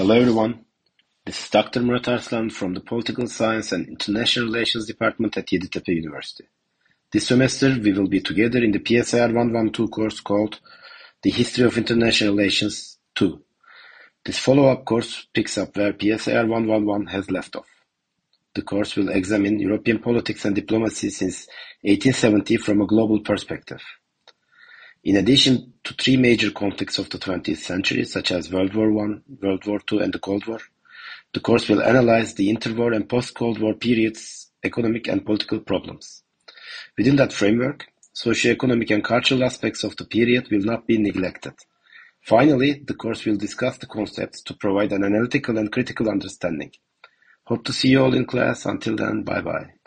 Hello everyone, this is Dr. Murat Arslan from the Political Science and International Relations Department at Yeditepe University. This semester we will be together in the PSIR 112 course called The History of International Relations 2. This follow-up course picks up where PSIR 111 has left off. The course will examine European politics and diplomacy since 1870 from a global perspective. In addition to three major conflicts of the 20th century, such as World War I, World War II, and the Cold War, the course will analyze the interwar and post-Cold War periods' economic and political problems. Within that framework, socio-economic and cultural aspects of the period will not be neglected. Finally, the course will discuss the concepts to provide an analytical and critical understanding. Hope to see you all in class. Until then, bye-bye.